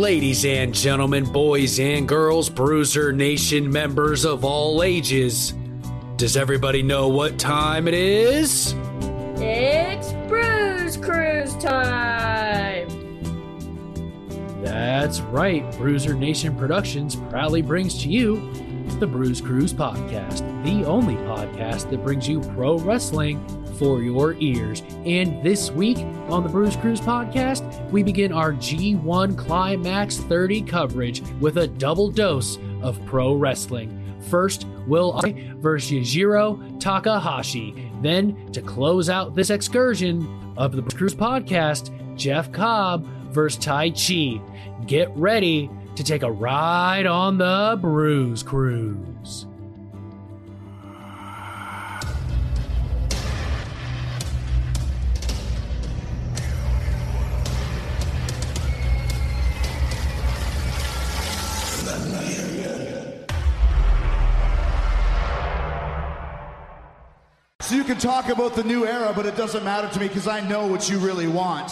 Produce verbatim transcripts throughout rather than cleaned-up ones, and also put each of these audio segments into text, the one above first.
Ladies and gentlemen, boys and girls, Bruiser Nation members of all ages, does everybody know what time it is? It's Bruise Cruise time! That's right, Bruiser Nation Productions proudly brings to you the Bruise Cruise podcast, the only podcast that brings you pro wrestling for your ears. And this week on the Bruise Cruise podcast, we begin our G one Climax thirty coverage with a double dose of pro wrestling. First, Will Ospreay versus Yujiro Takahashi. Then, to close out this excursion of the Bruise Cruise podcast, Jeff Cobb versus Taichi. Get ready to take a ride on the Bruise Cruise. So you can talk about the new era, but it doesn't matter to me because I know what you really want.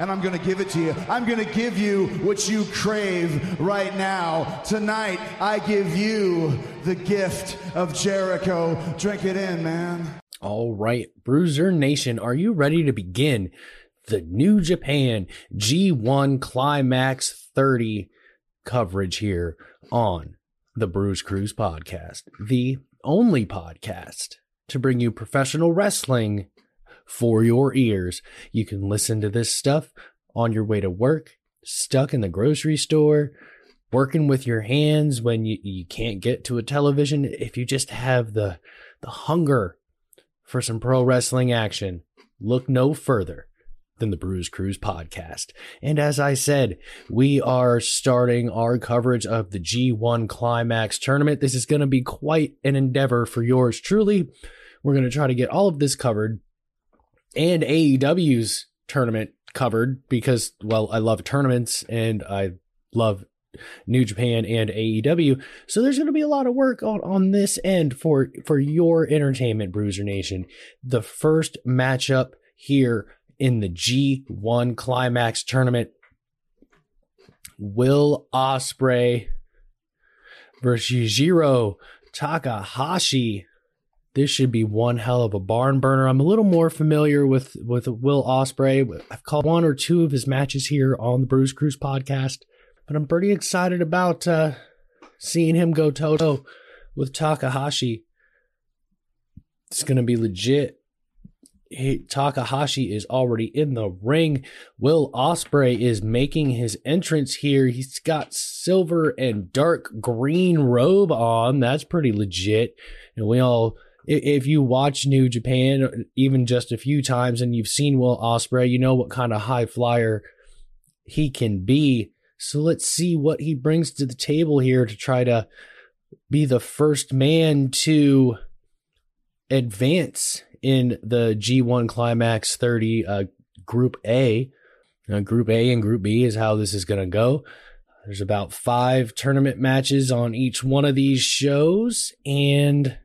And I'm going to give it to you. I'm going to give you what you crave right now. Tonight, I give you the gift of Jericho. Drink it in, man. All right, Bruiser Nation, are you ready to begin the New Japan G one Climax thirty coverage here on the Bruise Cruise podcast, the only podcast to bring you professional wrestling for your ears? You can listen to this stuff on your way to work, stuck in the grocery store, working with your hands when you, you can't get to a television. If you just have the, the hunger for some pro wrestling action, look no further than the Bruise Cruise podcast. And as I said, we are starting our coverage of the G one Climax tournament. This is going to be quite an endeavor for yours truly. We're going to try to get all of this covered and A E W's tournament covered because, well, I love tournaments and I love New Japan and A E W. So there's going to be a lot of work on, on this end for, for your entertainment, Bruiser Nation. The first matchup here in the G one Climax tournament, Will Ospreay versus Yujiro Takahashi. This should be one hell of a barn burner. I'm a little more familiar with, with Will Ospreay. I've called one or two of his matches here on the Bruise Cruise podcast, but I'm pretty excited about uh, seeing him go toe-to-toe with Takahashi. It's going to be legit. He, Takahashi is already in the ring. Will Ospreay is making his entrance here. He's got silver and dark green robe on. That's pretty legit. And we all... If you watch New Japan even just a few times and you've seen Will Ospreay, you know what kind of high flyer he can be. So let's see what he brings to the table here to try to be the first man to advance in the G one Climax thirty uh, Group A. Now, Group A and Group B is how this is going to go. There's about five tournament matches on each one of these shows, and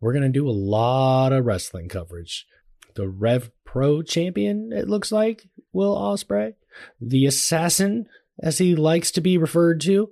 we're going to do a lot of wrestling coverage. The Rev Pro champion, it looks like, Will Ospreay. The Assassin, as he likes to be referred to.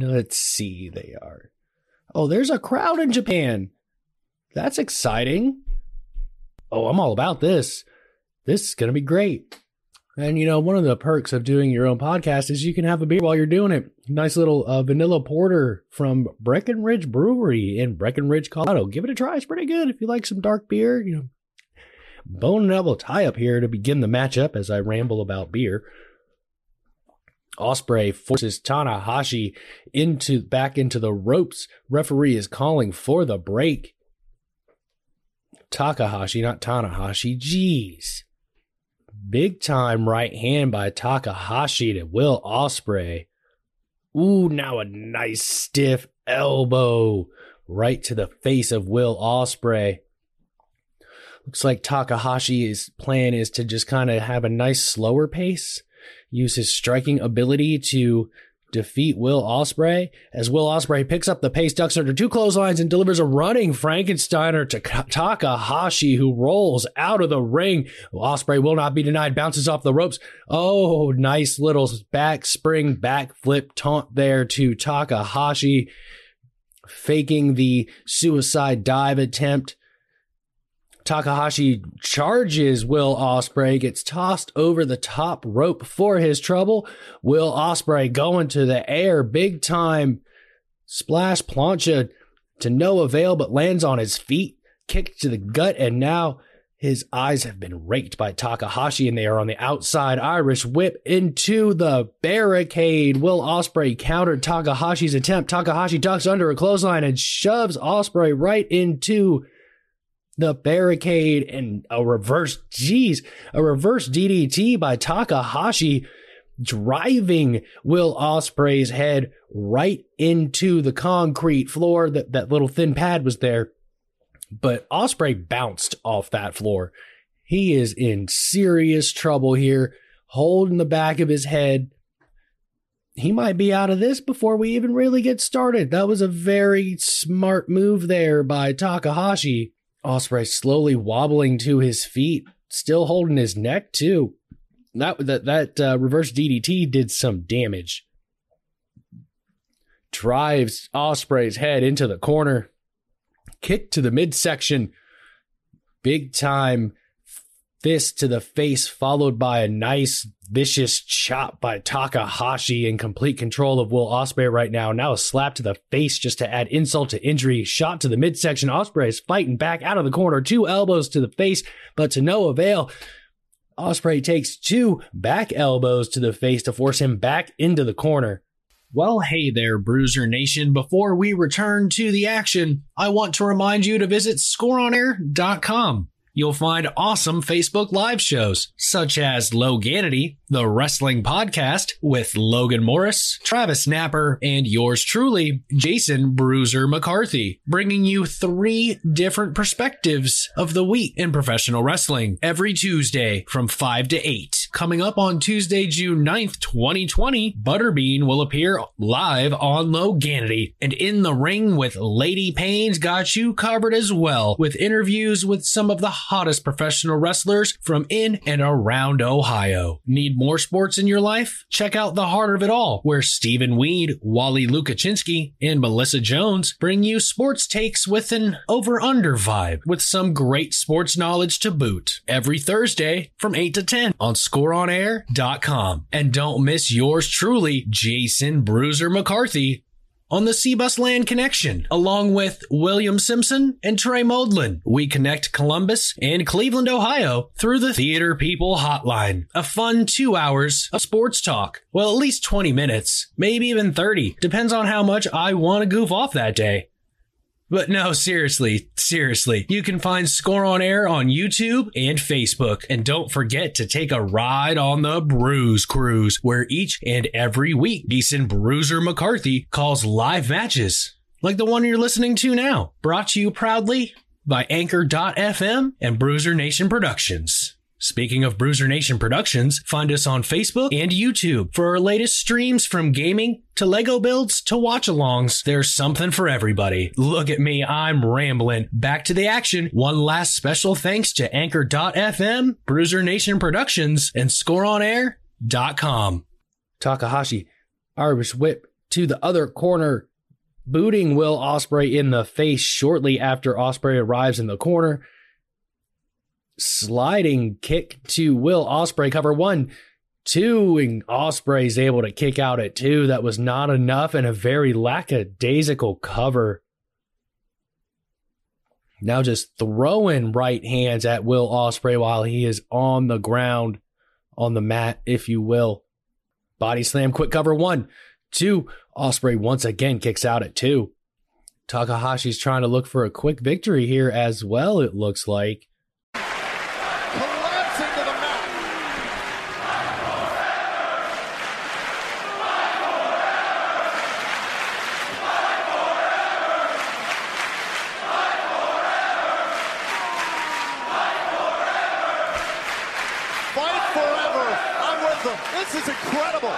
Let's see, they are. Oh, there's a crowd in Japan. That's exciting. Oh, I'm all about this. This is going to be great. And, you know, one of the perks of doing your own podcast is you can have a beer while you're doing it. Nice little uh, vanilla porter from Breckenridge Brewery in Breckenridge, Colorado. Give it a try. It's pretty good. If you like some dark beer, you know, bone and elbow tie up here to begin the matchup as I ramble about beer. Ospreay forces Tanahashi into back into the ropes. Referee is calling for the break. Takahashi, not Tanahashi. Jeez. Big time right hand by Takahashi to Will Ospreay. Ooh, now a nice stiff elbow right to the face of Will Ospreay. Looks like Takahashi's plan is to just kind of have a nice slower pace. Use his striking ability to defeat Will Ospreay. As Will Ospreay picks up the pace, ducks under two clotheslines, and delivers a running Frankensteiner to Takahashi, who rolls out of the ring. Ospreay will not be denied, bounces off the ropes. Oh, nice little back spring, back flip taunt there to Takahashi, faking the suicide dive attempt. Takahashi charges Will Ospreay, gets tossed over the top rope for his trouble. Will Ospreay going to the air, big time splash plancha to no avail, but lands on his feet, kick to the gut, and now his eyes have been raked by Takahashi, and they are on the outside. Irish whip into the barricade. Will Ospreay countered Takahashi's attempt. Takahashi ducks under a clothesline and shoves Ospreay right into the barricade, and a reverse, geez, a reverse D D T by Takahashi, driving Will Ospreay's head right into the concrete floor. That, that little thin pad was there, but Ospreay bounced off that floor. He is in serious trouble here, holding the back of his head. He might be out of this before we even really get started. That was a very smart move there by Takahashi. Ospreay slowly wobbling to his feet, still holding his neck too. That that that uh, reverse D D T did some damage. Drives Ospreay's head into the corner, kick to the midsection, big time fist to the face, followed by a nice vicious chop by Takahashi, in complete control of Will Ospreay right now. Now a slap to the face just to add insult to injury. Shot to the midsection. Ospreay is fighting back out of the corner. Two elbows to the face, but to no avail. Ospreay takes two back elbows to the face to force him back into the corner. Well, hey there, Bruiser Nation. Before we return to the action, I want to remind you to visit score on air dot com. You'll find awesome Facebook live shows, such as Loganity, the wrestling podcast with Logan Morris, Travis Knapper, and yours truly, Jason Bruiser McCarthy, bringing you three different perspectives of the week in professional wrestling every Tuesday from five to eight. Coming up on Tuesday, June ninth, twenty twenty, Butterbean will appear live on Loganity, and In the Ring with Lady Payne's got you covered as well, with interviews with some of the hottest professional wrestlers from in and around Ohio. Need more sports in your life? Check out The Heart of It All, where Stephen Weed, Wally Lukaczynski, and Melissa Jones bring you sports takes with an over-under vibe, with some great sports knowledge to boot. Every Thursday from eight to ten on score on air dot com. And don't miss yours truly, Jason Bruiser McCarthy, on the C-Bus Land Connection, along with William Simpson and Trey Moldlin. We connect Columbus and Cleveland, Ohio through the Theater People Hotline. A fun two hours of sports talk. Well, at least twenty minutes, maybe even thirty. Depends on how much I want to goof off that day. But no, seriously, seriously, you can find Score on Air on YouTube and Facebook. And don't forget to take a ride on the Bruise Cruise, where each and every week, Jason Bruiser McCarthy calls live matches like the one you're listening to now. Brought to you proudly by Anchor dot F M and Bruiser Nation Productions. Speaking of Bruiser Nation Productions, find us on Facebook and YouTube for our latest streams, from gaming to Lego builds to watch-alongs. There's something for everybody. Look at me, I'm rambling. Back to the action. One last special thanks to Anchor dot F M, Bruiser Nation Productions, and score on air dot com. Takahashi, Irish whip to the other corner, booting Will Ospreay in the face shortly after Ospreay arrives in the corner. sliding kick to Will Ospreay, cover one, two, and Ospreay's able to kick out at two. That was not enough, and a very lackadaisical cover. Now just throwing right hands at Will Ospreay while he is on the ground, on the mat, if you will. Body slam, quick cover, one, two. Ospreay once again kicks out at two. Takahashi's trying to look for a quick victory here as well, it looks like. Collapsing to the mat. Fight forever. I'm with them. This is incredible.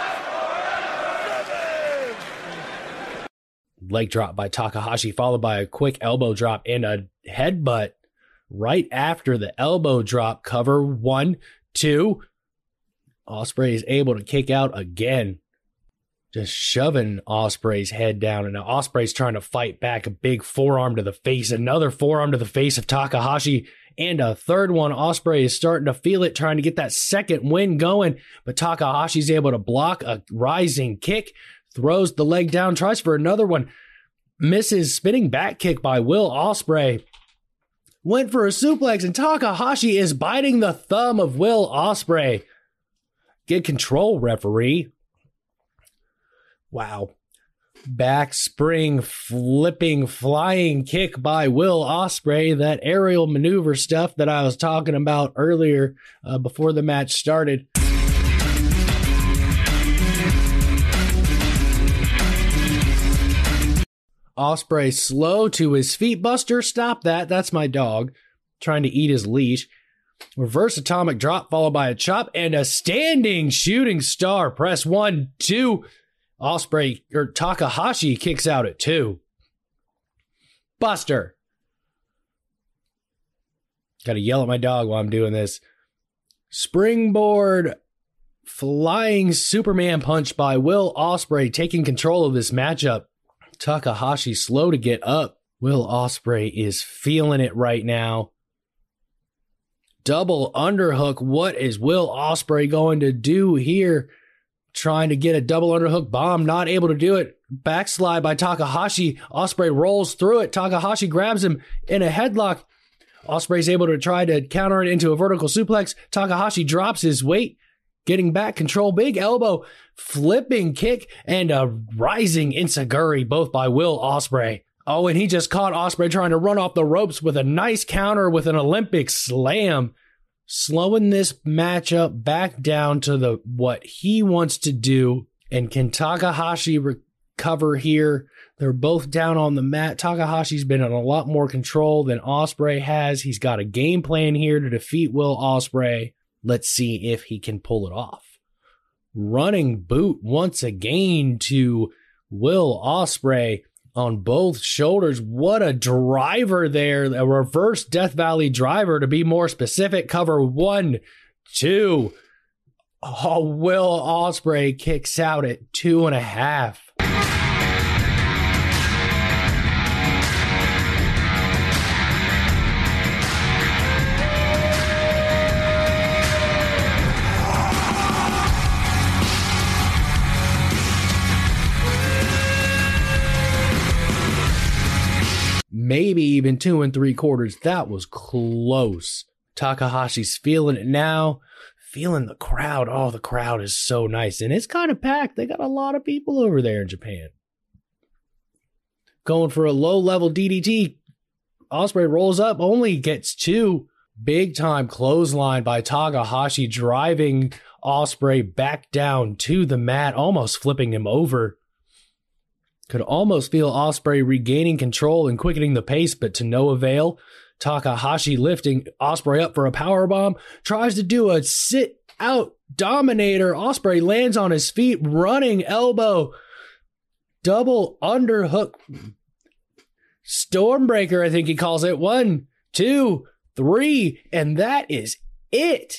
Leg drop by Takahashi, followed by a quick elbow drop and a headbutt right after the elbow drop. Cover one, two. Ospreay is able to kick out again, just shoving Ospreay's head down. And now Ospreay's trying to fight back. A big forearm to the face, another forearm to the face of Takahashi, and a third one. Ospreay is starting to feel it, trying to get that second win going. But Takahashi's able to block a rising kick. Throws the leg down, tries for another one. Misses, spinning back kick by Will Ospreay. Went for a suplex, and Takahashi is biting the thumb of Will Ospreay. Get control, referee. Wow. Back spring, flipping, flying kick by Will Ospreay. That aerial maneuver stuff that I was talking about earlier uh, before the match started. Ospreay slow to his feet. Buster, stop that. That's my dog trying to eat his leash. Reverse atomic drop followed by a chop and a standing shooting star press. One, two. Ospreay or Takahashi kicks out at two. Buster. Got to yell at my dog while I'm doing this. Springboard flying Superman punch by Will Ospreay, taking control of this matchup. Takahashi slow to get up. Will Ospreay is feeling it right now. Double underhook. What is Will Ospreay going to do here? Trying to get a double underhook bomb. Not able to do it. Backslide by Takahashi. Ospreay rolls through it. Takahashi grabs him in a headlock. Ospreay's able to try to counter it into a vertical suplex. Takahashi drops his weight. Getting back control, big elbow, flipping kick, and a rising enziguri, both by Will Ospreay. Oh, and he just caught Ospreay trying to run off the ropes with a nice counter with an Olympic slam. Slowing this matchup back down to the what he wants to do. And can Takahashi recover here? They're both down on the mat. Takahashi's been in a lot more control than Ospreay has. He's got a game plan here to defeat Will Ospreay. Let's see if he can pull it off. Running boot once again to Will Ospreay on both shoulders. What a driver there. A reverse Death Valley driver, to be more specific. Cover one, two. Oh, Will Ospreay kicks out at two and a half. Maybe even two and three quarters. That was close. Takahashi's feeling it now. Feeling the crowd. Oh, the crowd is so nice. And it's kind of packed. They got a lot of people over there in Japan. Going for a low-level D D T. Ospreay rolls up. Only gets two. Big-time clothesline by Takahashi. Driving Ospreay back down to the mat. Almost flipping him over. Could almost feel Ospreay regaining control and quickening the pace, but to no avail. Takahashi lifting Ospreay up for a powerbomb. Tries to do a sit-out dominator. Ospreay lands on his feet, running elbow. Double underhook. Stormbreaker, I think he calls it. One, two, three, and that is it.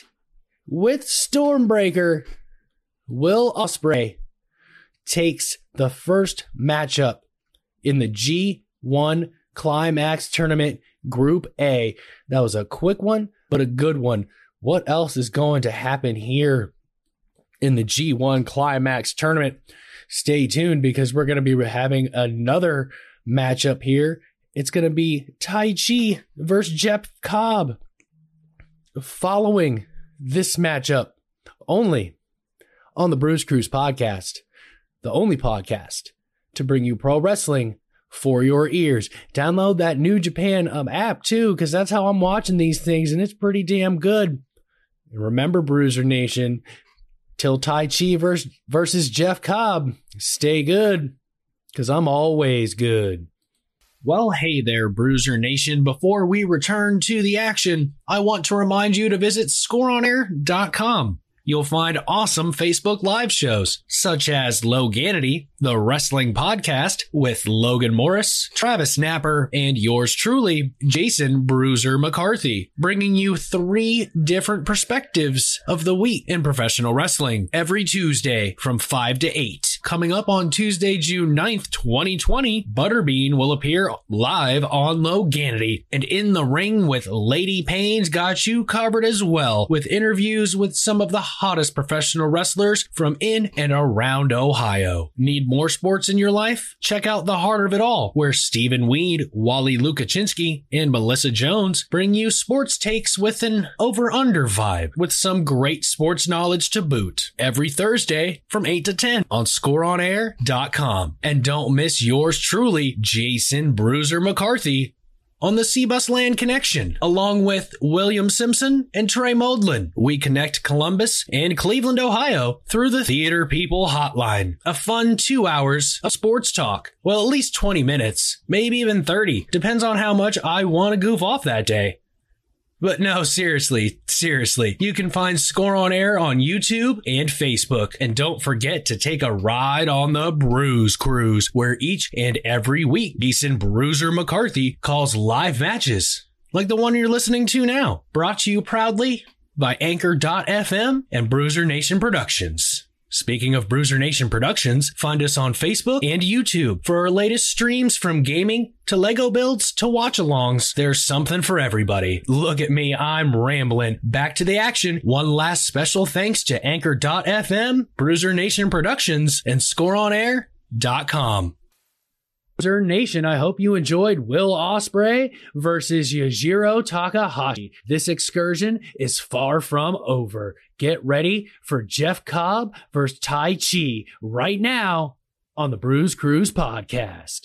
With Stormbreaker, Will Ospreay takes the first matchup in the G one Climax Tournament Group A. That was a quick one. but a good one. What else is going to happen here in the G one Climax tournament? Stay tuned, because we're going to be having another matchup here. It's going to be Taichi versus Jeff Cobb. Following this matchup only on the Bruise Cruise podcast, the only podcast to bring you pro wrestling for your ears. Download that New Japan um, app too, because that's how I'm watching these things, and it's pretty damn good. And remember, Bruiser Nation, till Taichi versus, versus Jeff Cobb, stay good, because I'm always good. Well, hey there, Bruiser Nation. Before we return to the action, I want to remind you to visit score on air dot com. You'll find awesome Facebook live shows, such as Loganity, the wrestling podcast with Logan Morris, Travis Knapper, and yours truly, Jason Bruiser McCarthy, bringing you three different perspectives of the week in professional wrestling every Tuesday from five to eight. Coming up on Tuesday, June ninth, twenty twenty, Butterbean will appear live on Loganity, and In the Ring with Lady Payne's got you covered as well, with interviews with some of the hottest professional wrestlers from in and around Ohio. Need more sports in your life? Check out The Heart of It All, where Stephen Weed, Wally Lukaczynski, and Melissa Jones bring you sports takes with an over-under vibe, with some great sports knowledge to boot, every Thursday from eight to ten on score on air dot com. And don't miss yours truly, Jason Bruiser McCarthy, on the C-Bus Land Connection, along with William Simpson and Trey Moldlin. We connect Columbus and Cleveland, Ohio through the Theater People Hotline. A fun two hours of sports talk. Well, at least twenty minutes, maybe even thirty. Depends on how much I want to goof off that day. But no, seriously, seriously, you can find Score on Air on YouTube and Facebook. And don't forget to take a ride on the Bruise Cruise, where each and every week, Jason Bruiser McCarthy calls live matches like the one you're listening to now. Brought to you proudly by Anchor dot f m and Bruiser Nation Productions. Speaking of Bruiser Nation Productions, find us on Facebook and YouTube for our latest streams, from gaming to Lego builds to watch-alongs. There's something for everybody. Look at me, I'm rambling. Back to the action. One last special thanks to Anchor dot f m, Bruiser Nation Productions, and score on air dot com. Bruiser Nation, I hope you enjoyed Will Ospreay versus Yujiro Takahashi. This excursion is far from over. Get ready for Jeff Cobb versus Taichi right now on the Bruise Cruise podcast.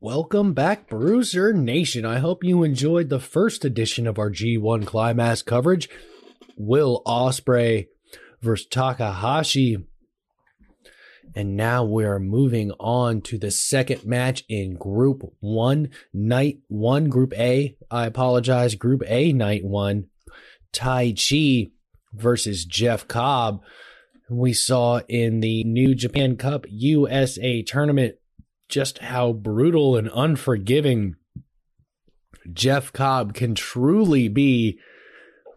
Welcome back, Bruiser Nation. I hope you enjoyed the first edition of our G one Climax coverage. Will Ospreay versus Takahashi. And now we are moving on to the second match in Group one, Night one, Group A. I apologize, Group A, Night one. Taichi versus Jeff Cobb. We saw in the New Japan Cup U S A tournament just how brutal and unforgiving Jeff Cobb can truly be.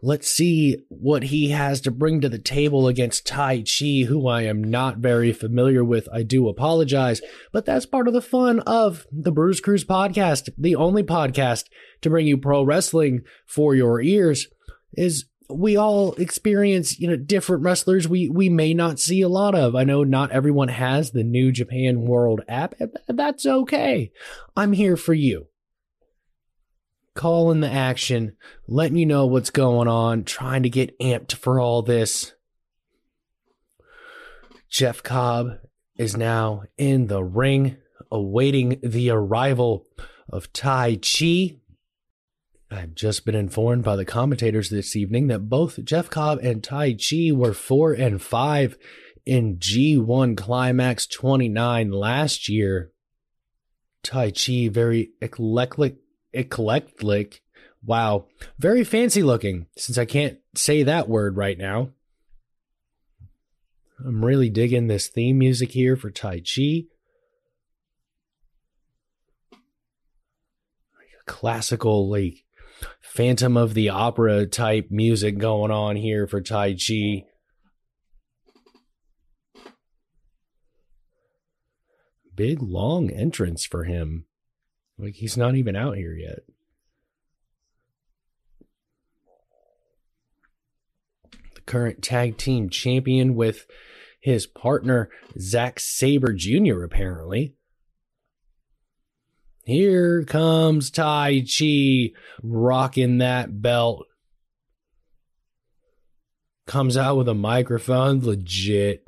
Let's see what he has to bring to the table against Taichi, who I am not very familiar with. I do apologize, but that's part of the fun of the Bruise Cruise podcast, the only podcast to bring you pro wrestling for your ears, is we all experience, you know, different wrestlers we, we may not see a lot of. I know not everyone has the New Japan World app. That's okay. I'm here for you. Calling the action, letting you know what's going on, trying to get amped for all this. Jeff Cobb is now in the ring, awaiting the arrival of Taichi. I've just been informed by the commentators this evening that both Jeff Cobb and Taichi were four and five in G one Climax twenty-nine last year. Taichi, very eclectic, eclectic, wow, very fancy looking, since I can't say that word right now. I'm really digging this theme music here for Taichi. classical, like Phantom of the Opera type music going on here for Taichi. Big long entrance for him. Like, he's not even out here yet. The current tag team champion with his partner, Zack Sabre Junior, apparently. Here comes Taichi rocking that belt. Comes out with a microphone, legit.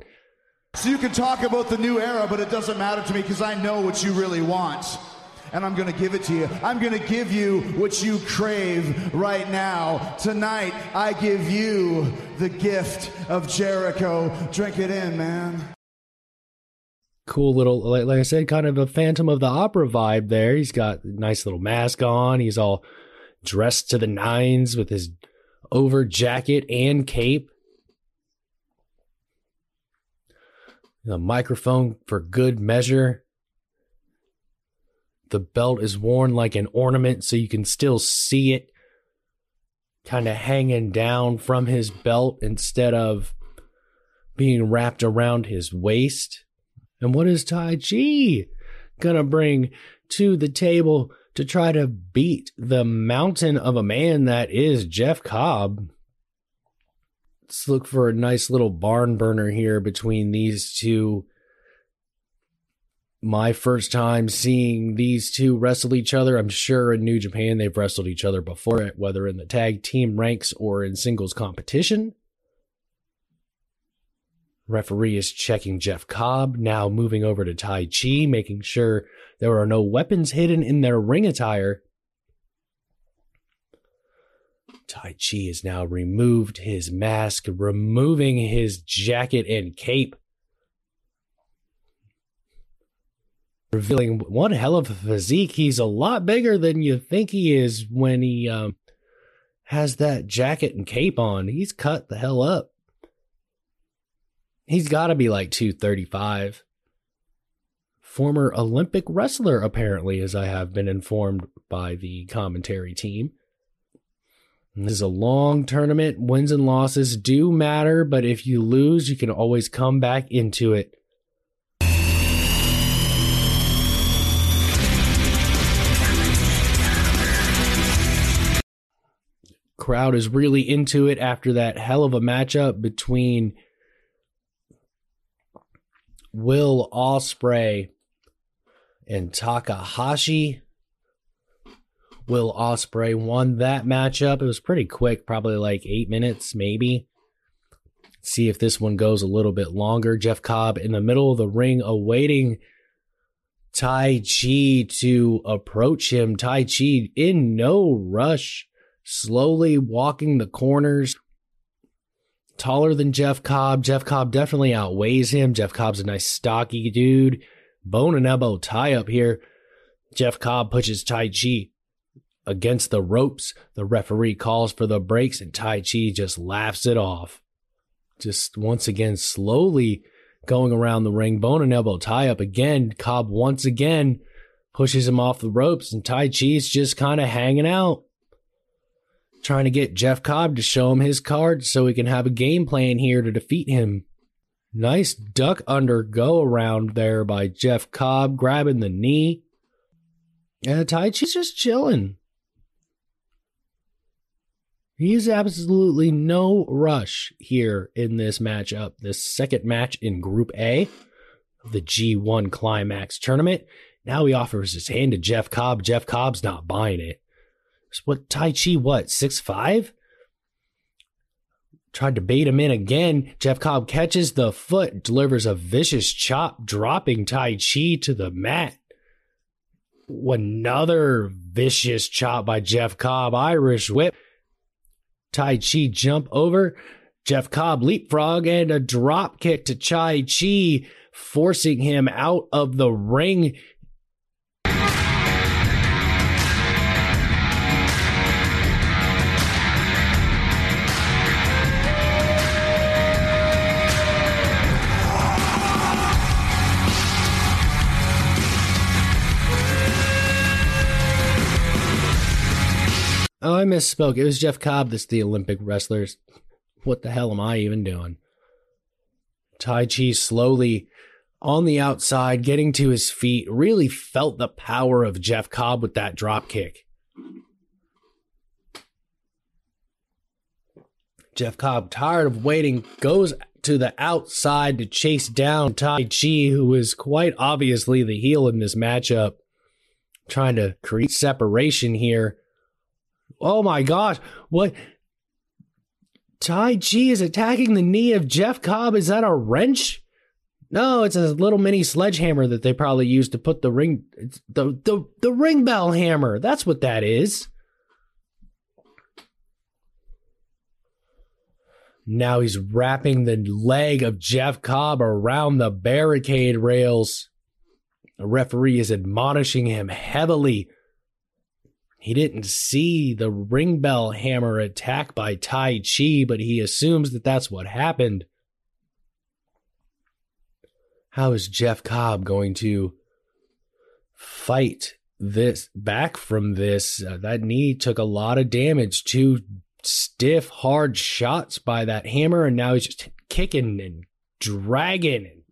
So you can talk about the new era, but it doesn't matter to me because I know what you really want. And I'm going to give it to you. I'm going to give you what you crave right now. Tonight, I give you the gift of Jericho. Drink it in, man. Cool little, like, like I said, kind of a Phantom of the Opera vibe there. He's got a nice little mask on. He's all dressed to the nines with his over jacket and cape. The microphone for good measure. The belt is worn like an ornament, so you can still see it kind of hanging down from his belt instead of being wrapped around his waist. And what is Taichi going to bring to the table to try to beat the mountain of a man that is Jeff Cobb? Let's look for a nice little barn burner here between these two. My first time seeing these two wrestle each other. I'm sure in New Japan they've wrestled each other before, whether in the tag team ranks or in singles competition. Referee is checking Jeff Cobb, now moving over to Taichi, making sure there are no weapons hidden in their ring attire. Taichi has now removed his mask, removing his jacket and cape. Revealing one hell of a physique. He's a lot bigger than you think he is when he um, has that jacket and cape on. He's cut the hell up. He's got to be like two thirty-five. Former Olympic wrestler, apparently, as I have been informed by the commentary team. This is a long tournament. Wins and losses do matter, but if you lose, you can always come back into it. Crowd is really into it after that hell of a matchup between Will Ospreay and Takahashi. Will Ospreay won that matchup. It was pretty quick, probably like eight minutes, maybe. See if this one goes a little bit longer. Jeff Cobb in the middle of the ring awaiting Taichi to approach him. Taichi in no rush. Slowly walking the corners, taller than Jeff Cobb. Jeff Cobb definitely outweighs him. Jeff Cobb's a nice stocky dude. Bone and elbow tie up here. Jeff Cobb pushes Taichi against the ropes. The referee calls for the breaks, and Taichi just laughs it off. Just once again, slowly going around the ring. Bone and elbow tie up again. Cobb once again pushes him off the ropes, and Taichi's just kind of hanging out, trying to get Jeff Cobb to show him his card so he can have a game plan here to defeat him. Nice duck under go around there by Jeff Cobb, grabbing the knee. And Taichi's just chilling. He's absolutely no rush here in this matchup. This second match in Group A of the G one Climax tournament. Now he offers his hand to Jeff Cobb. Jeff Cobb's not buying it. What Taichi, what, six five? Tried to bait him in again. Jeff Cobb catches the foot, delivers a vicious chop, dropping Taichi to the mat. Another vicious chop by Jeff Cobb. Irish whip. Taichi jump over. Jeff Cobb leapfrog and a drop kick to Taichi, forcing him out of the ring. Oh, I misspoke. It was Jeff Cobb that's the Olympic wrestlers. What the hell am I even doing? Taichi slowly on the outside, getting to his feet, really felt the power of Jeff Cobb with that drop kick. Jeff Cobb, tired of waiting, goes to the outside to chase down Taichi, who is quite obviously the heel in this matchup, trying to create separation here. Oh my gosh, what? Taichi is attacking the knee of Jeff Cobb. Is that a wrench? No, it's a little mini sledgehammer that they probably used to put the ring, the, the, the ring bell hammer. That's what that is. Now he's wrapping the leg of Jeff Cobb around the barricade rails. The referee is admonishing him heavily. He didn't see the ring bell hammer attack by Taichi, but he assumes that that's what happened. How is Jeff Cobb going to fight this back from this? Uh, that knee took a lot of damage. Two stiff, hard shots by that hammer, and now he's just kicking and dragging and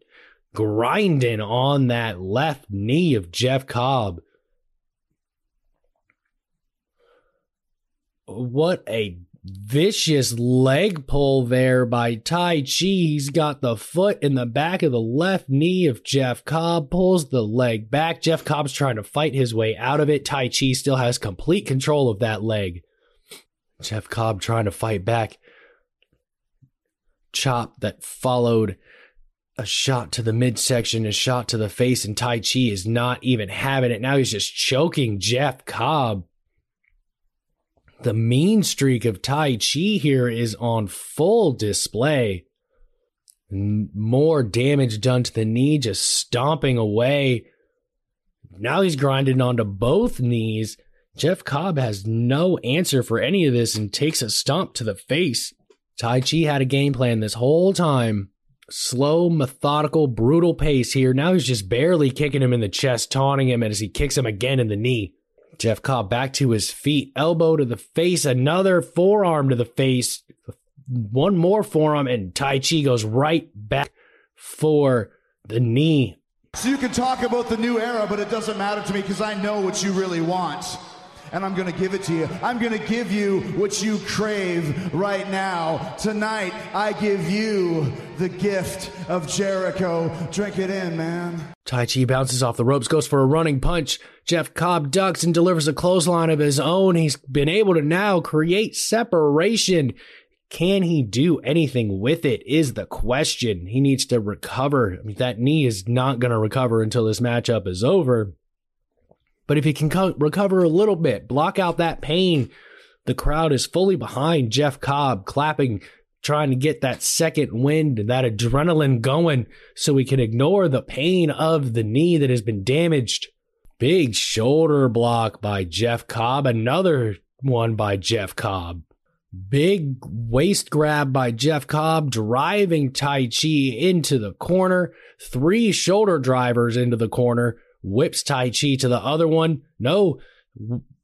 grinding on that left knee of Jeff Cobb. What a vicious leg pull there by Taichi. He's got the foot in the back of the left knee of Jeff Cobb, pulls the leg back. Jeff Cobb's trying to fight his way out of it. Taichi still has complete control of that leg. Jeff Cobb trying to fight back. Chop that followed a shot to the midsection, a shot to the face, and Taichi is not even having it. Now he's just choking Jeff Cobb. The mean streak of Taichi here is on full display. More damage done to the knee, just stomping away. Now he's grinding onto both knees. Jeff Cobb has no answer for any of this and takes a stomp to the face. Taichi had a game plan this whole time. Slow, methodical, brutal pace here. Now he's just barely kicking him in the chest, taunting him as he kicks him again in the knee. Jeff Cobb back to his feet, elbow to the face, another forearm to the face, one more forearm, and Taichi goes right back for the knee. So you can talk about the new era, but it doesn't matter to me because I know what you really want, and I'm going to give it to you. I'm going to give you what you crave right now. Tonight, I give you the gift of Jericho. Drink it in, man. Taichi bounces off the ropes, goes for a running punch. Jeff Cobb ducks and delivers a clothesline of his own. He's been able to now create separation. Can he do anything with it is the question. He needs to recover. I mean, that knee is not going to recover until this matchup is over. But if he can co- recover a little bit, block out that pain, the crowd is fully behind Jeff Cobb, clapping, trying to get that second wind and that adrenaline going so we can ignore the pain of the knee that has been damaged. Big shoulder block by Jeff Cobb. Another one by Jeff Cobb. Big waist grab by Jeff Cobb, driving Taichi into the corner. Three shoulder drivers into the corner. Whips Taichi to the other one. No,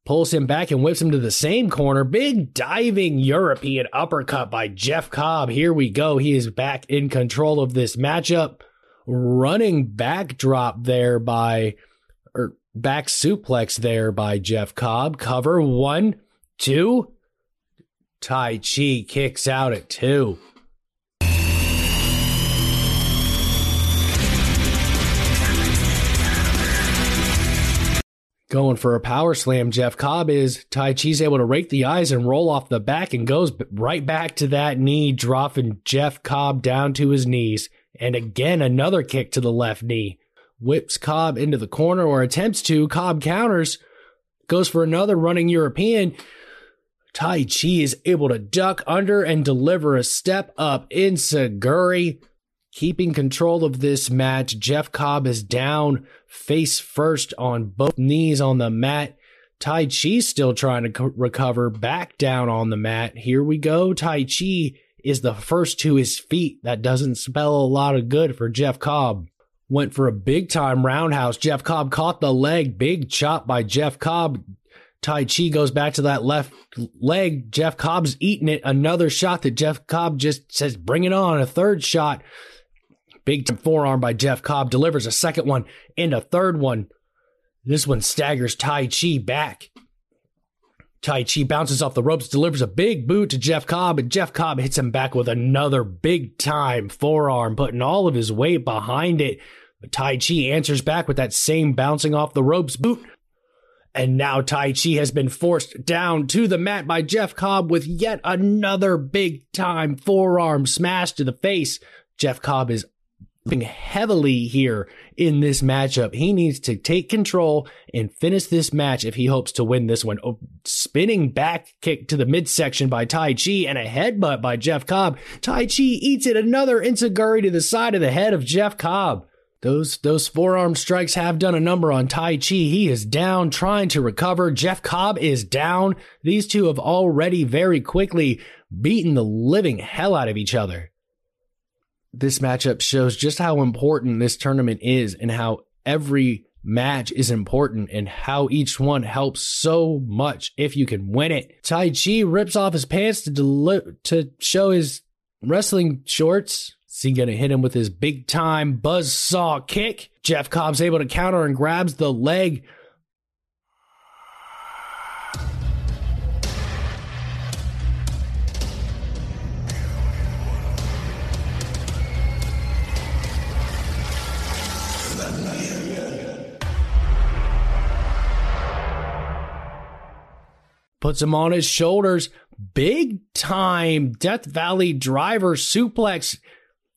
pulls him back and whips him to the same corner. Big diving European uppercut by Jeff Cobb. Here we go. He is back in control of this matchup. Running backdrop there by, or back suplex there by Jeff Cobb. Cover one, two. Taichi kicks out at two. Going for a power slam, Jeff Cobb is. Taichi's able to rake the eyes and roll off the back and goes right back to that knee, dropping Jeff Cobb down to his knees. And again, another kick to the left knee. Whips Cobb into the corner, or attempts to. Cobb counters, goes for another running European. Taichi is able to duck under and deliver a step up enziguri. Keeping control of this match, Jeff Cobb is down face first on both knees on the mat. Taichi's still trying to co- recover, back down on the mat. Here we go. Taichi is the first to his feet. That doesn't spell a lot of good for Jeff Cobb. Went for a big time roundhouse. Jeff Cobb caught the leg. Big chop by Jeff Cobb. Taichi goes back to that left leg. Jeff Cobb's eating it. Another shot that Jeff Cobb just says, bring it on. A third shot. Big forearm by Jeff Cobb. Delivers a second one and a third one. This one staggers Taichi back. Taichi bounces off the ropes, delivers a big boot to Jeff Cobb, and Jeff Cobb hits him back with another big-time forearm, putting all of his weight behind it. But Taichi answers back with that same bouncing off the ropes boot. And now Taichi has been forced down to the mat by Jeff Cobb with yet another big-time forearm smash to the face. Jeff Cobb is heavily here in this matchup. He needs to take control and finish this match if he hopes to win this one. Oh, spinning back kick to the midsection by Taichi and a headbutt by Jeff Cobb. Taichi eats it, another enziguri to the side of the head of Jeff Cobb. Those those forearm strikes have done a number on Taichi. He is down, trying to recover. Jeff Cobb is down. These two have already very quickly beaten the living hell out of each other. This matchup shows just how important this tournament is and how every match is important and how each one helps so much if you can win it. Taichi rips off his pants to deli- to show his wrestling shorts. Is he going to hit him with his big-time buzzsaw kick? Jeff Cobb's able to counter and grabs the leg. Puts him on his shoulders. Big time Death Valley driver suplex.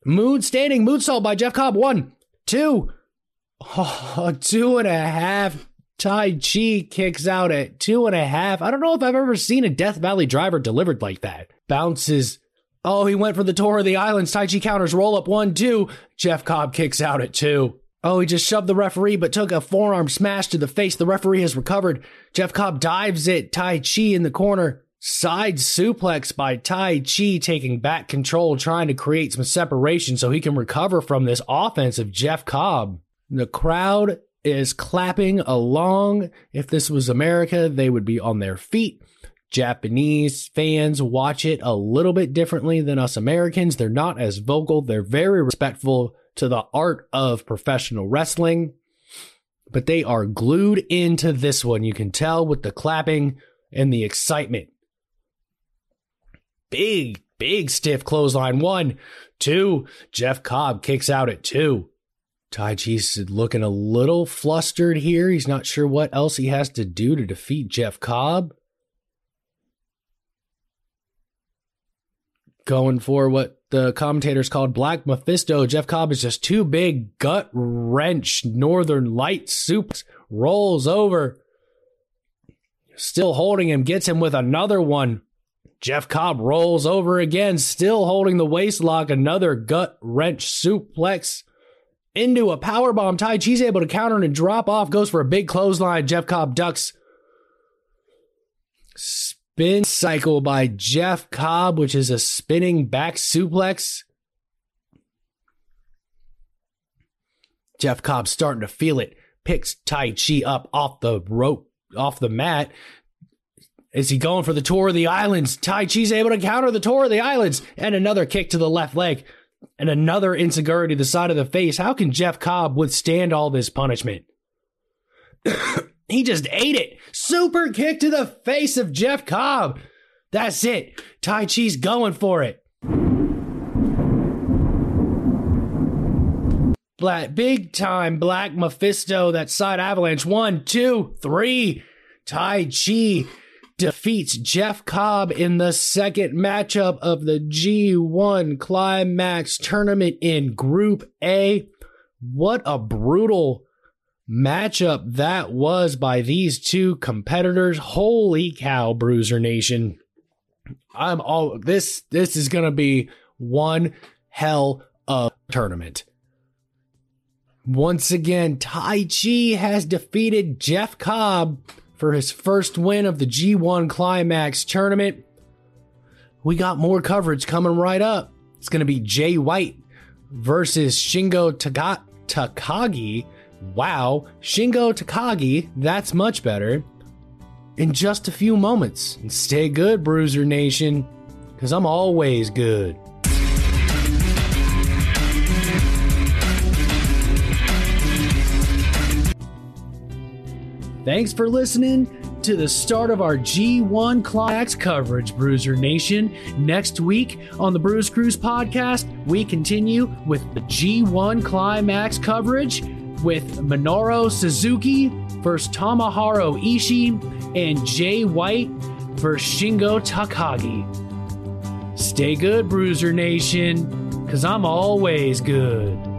Moon standing moonsault by Jeff Cobb. One, two, oh, two and a half. Taichi kicks out at two and a half. I don't know if I've ever seen a Death Valley driver delivered like that. Bounces. Oh, he went for the tour of the islands. Taichi counters roll up. One, two. Jeff Cobb kicks out at two. Oh, he just shoved the referee, but took a forearm smash to the face. The referee has recovered. Jeff Cobb dives it. Taichi in the corner. Side suplex by Taichi, taking back control, trying to create some separation so he can recover from this offense of Jeff Cobb. The crowd is clapping along. If this was America, they would be on their feet. Japanese fans watch it a little bit differently than us Americans. They're not as vocal. They're very respectful to the art of professional wrestling, but they are glued into this one. You can tell with the clapping and the excitement. Big, big stiff clothesline. One, two. Jeff Cobb kicks out at two. Taichi's looking a little flustered here. He's not sure what else he has to do to defeat Jeff Cobb. Going for what the commentators called Black Mephisto. Jeff Cobb is just too big. Gut wrench. Northern Light suplex. Rolls over. Still holding him. Gets him with another one. Jeff Cobb rolls over again. Still holding the waist lock. Another gut wrench suplex. Into a powerbomb. Taichi's able to counter and drop off. Goes for a big clothesline. Jeff Cobb ducks. Spin cycle by Jeff Cobb, which is a spinning back suplex. Jeff Cobb starting to feel it. Picks Taichi up off the rope, off the mat. Is he going for the tour of the islands? Taichi's able to counter the tour of the islands. And another kick to the left leg. And another enziguri to the side of the face. How can Jeff Cobb withstand all this punishment? He just ate it. Super kick to the face of Jeff Cobb. That's it. Taichi's going for it. Black, big time Black Mephisto. That side avalanche. One, two, three. Taichi defeats Jeff Cobb in the second matchup of the G one Climax tournament in Group A. What a brutal matchup that was by these two competitors. Holy cow, Bruiser Nation. I'm all this this is gonna be one hell of a tournament. Once again, Taichi has defeated Jeff Cobb for his first win of the G one Climax tournament. We got more coverage coming right up. It's gonna be Jay White versus Shingo Taga- Takagi. Wow, Shingo Takagi, that's much better. in just a few moments. And stay good, Bruiser Nation, because I'm always good. Thanks for listening to the start of our G one Climax coverage, Bruiser Nation. Next week on the Bruise Cruise podcast, we continue with the G one Climax coverage with Minoru Suzuki versus Tomoharu Ishii and Jay White versus Shingo Takagi. Stay good, Bruiser Nation, because I'm always good.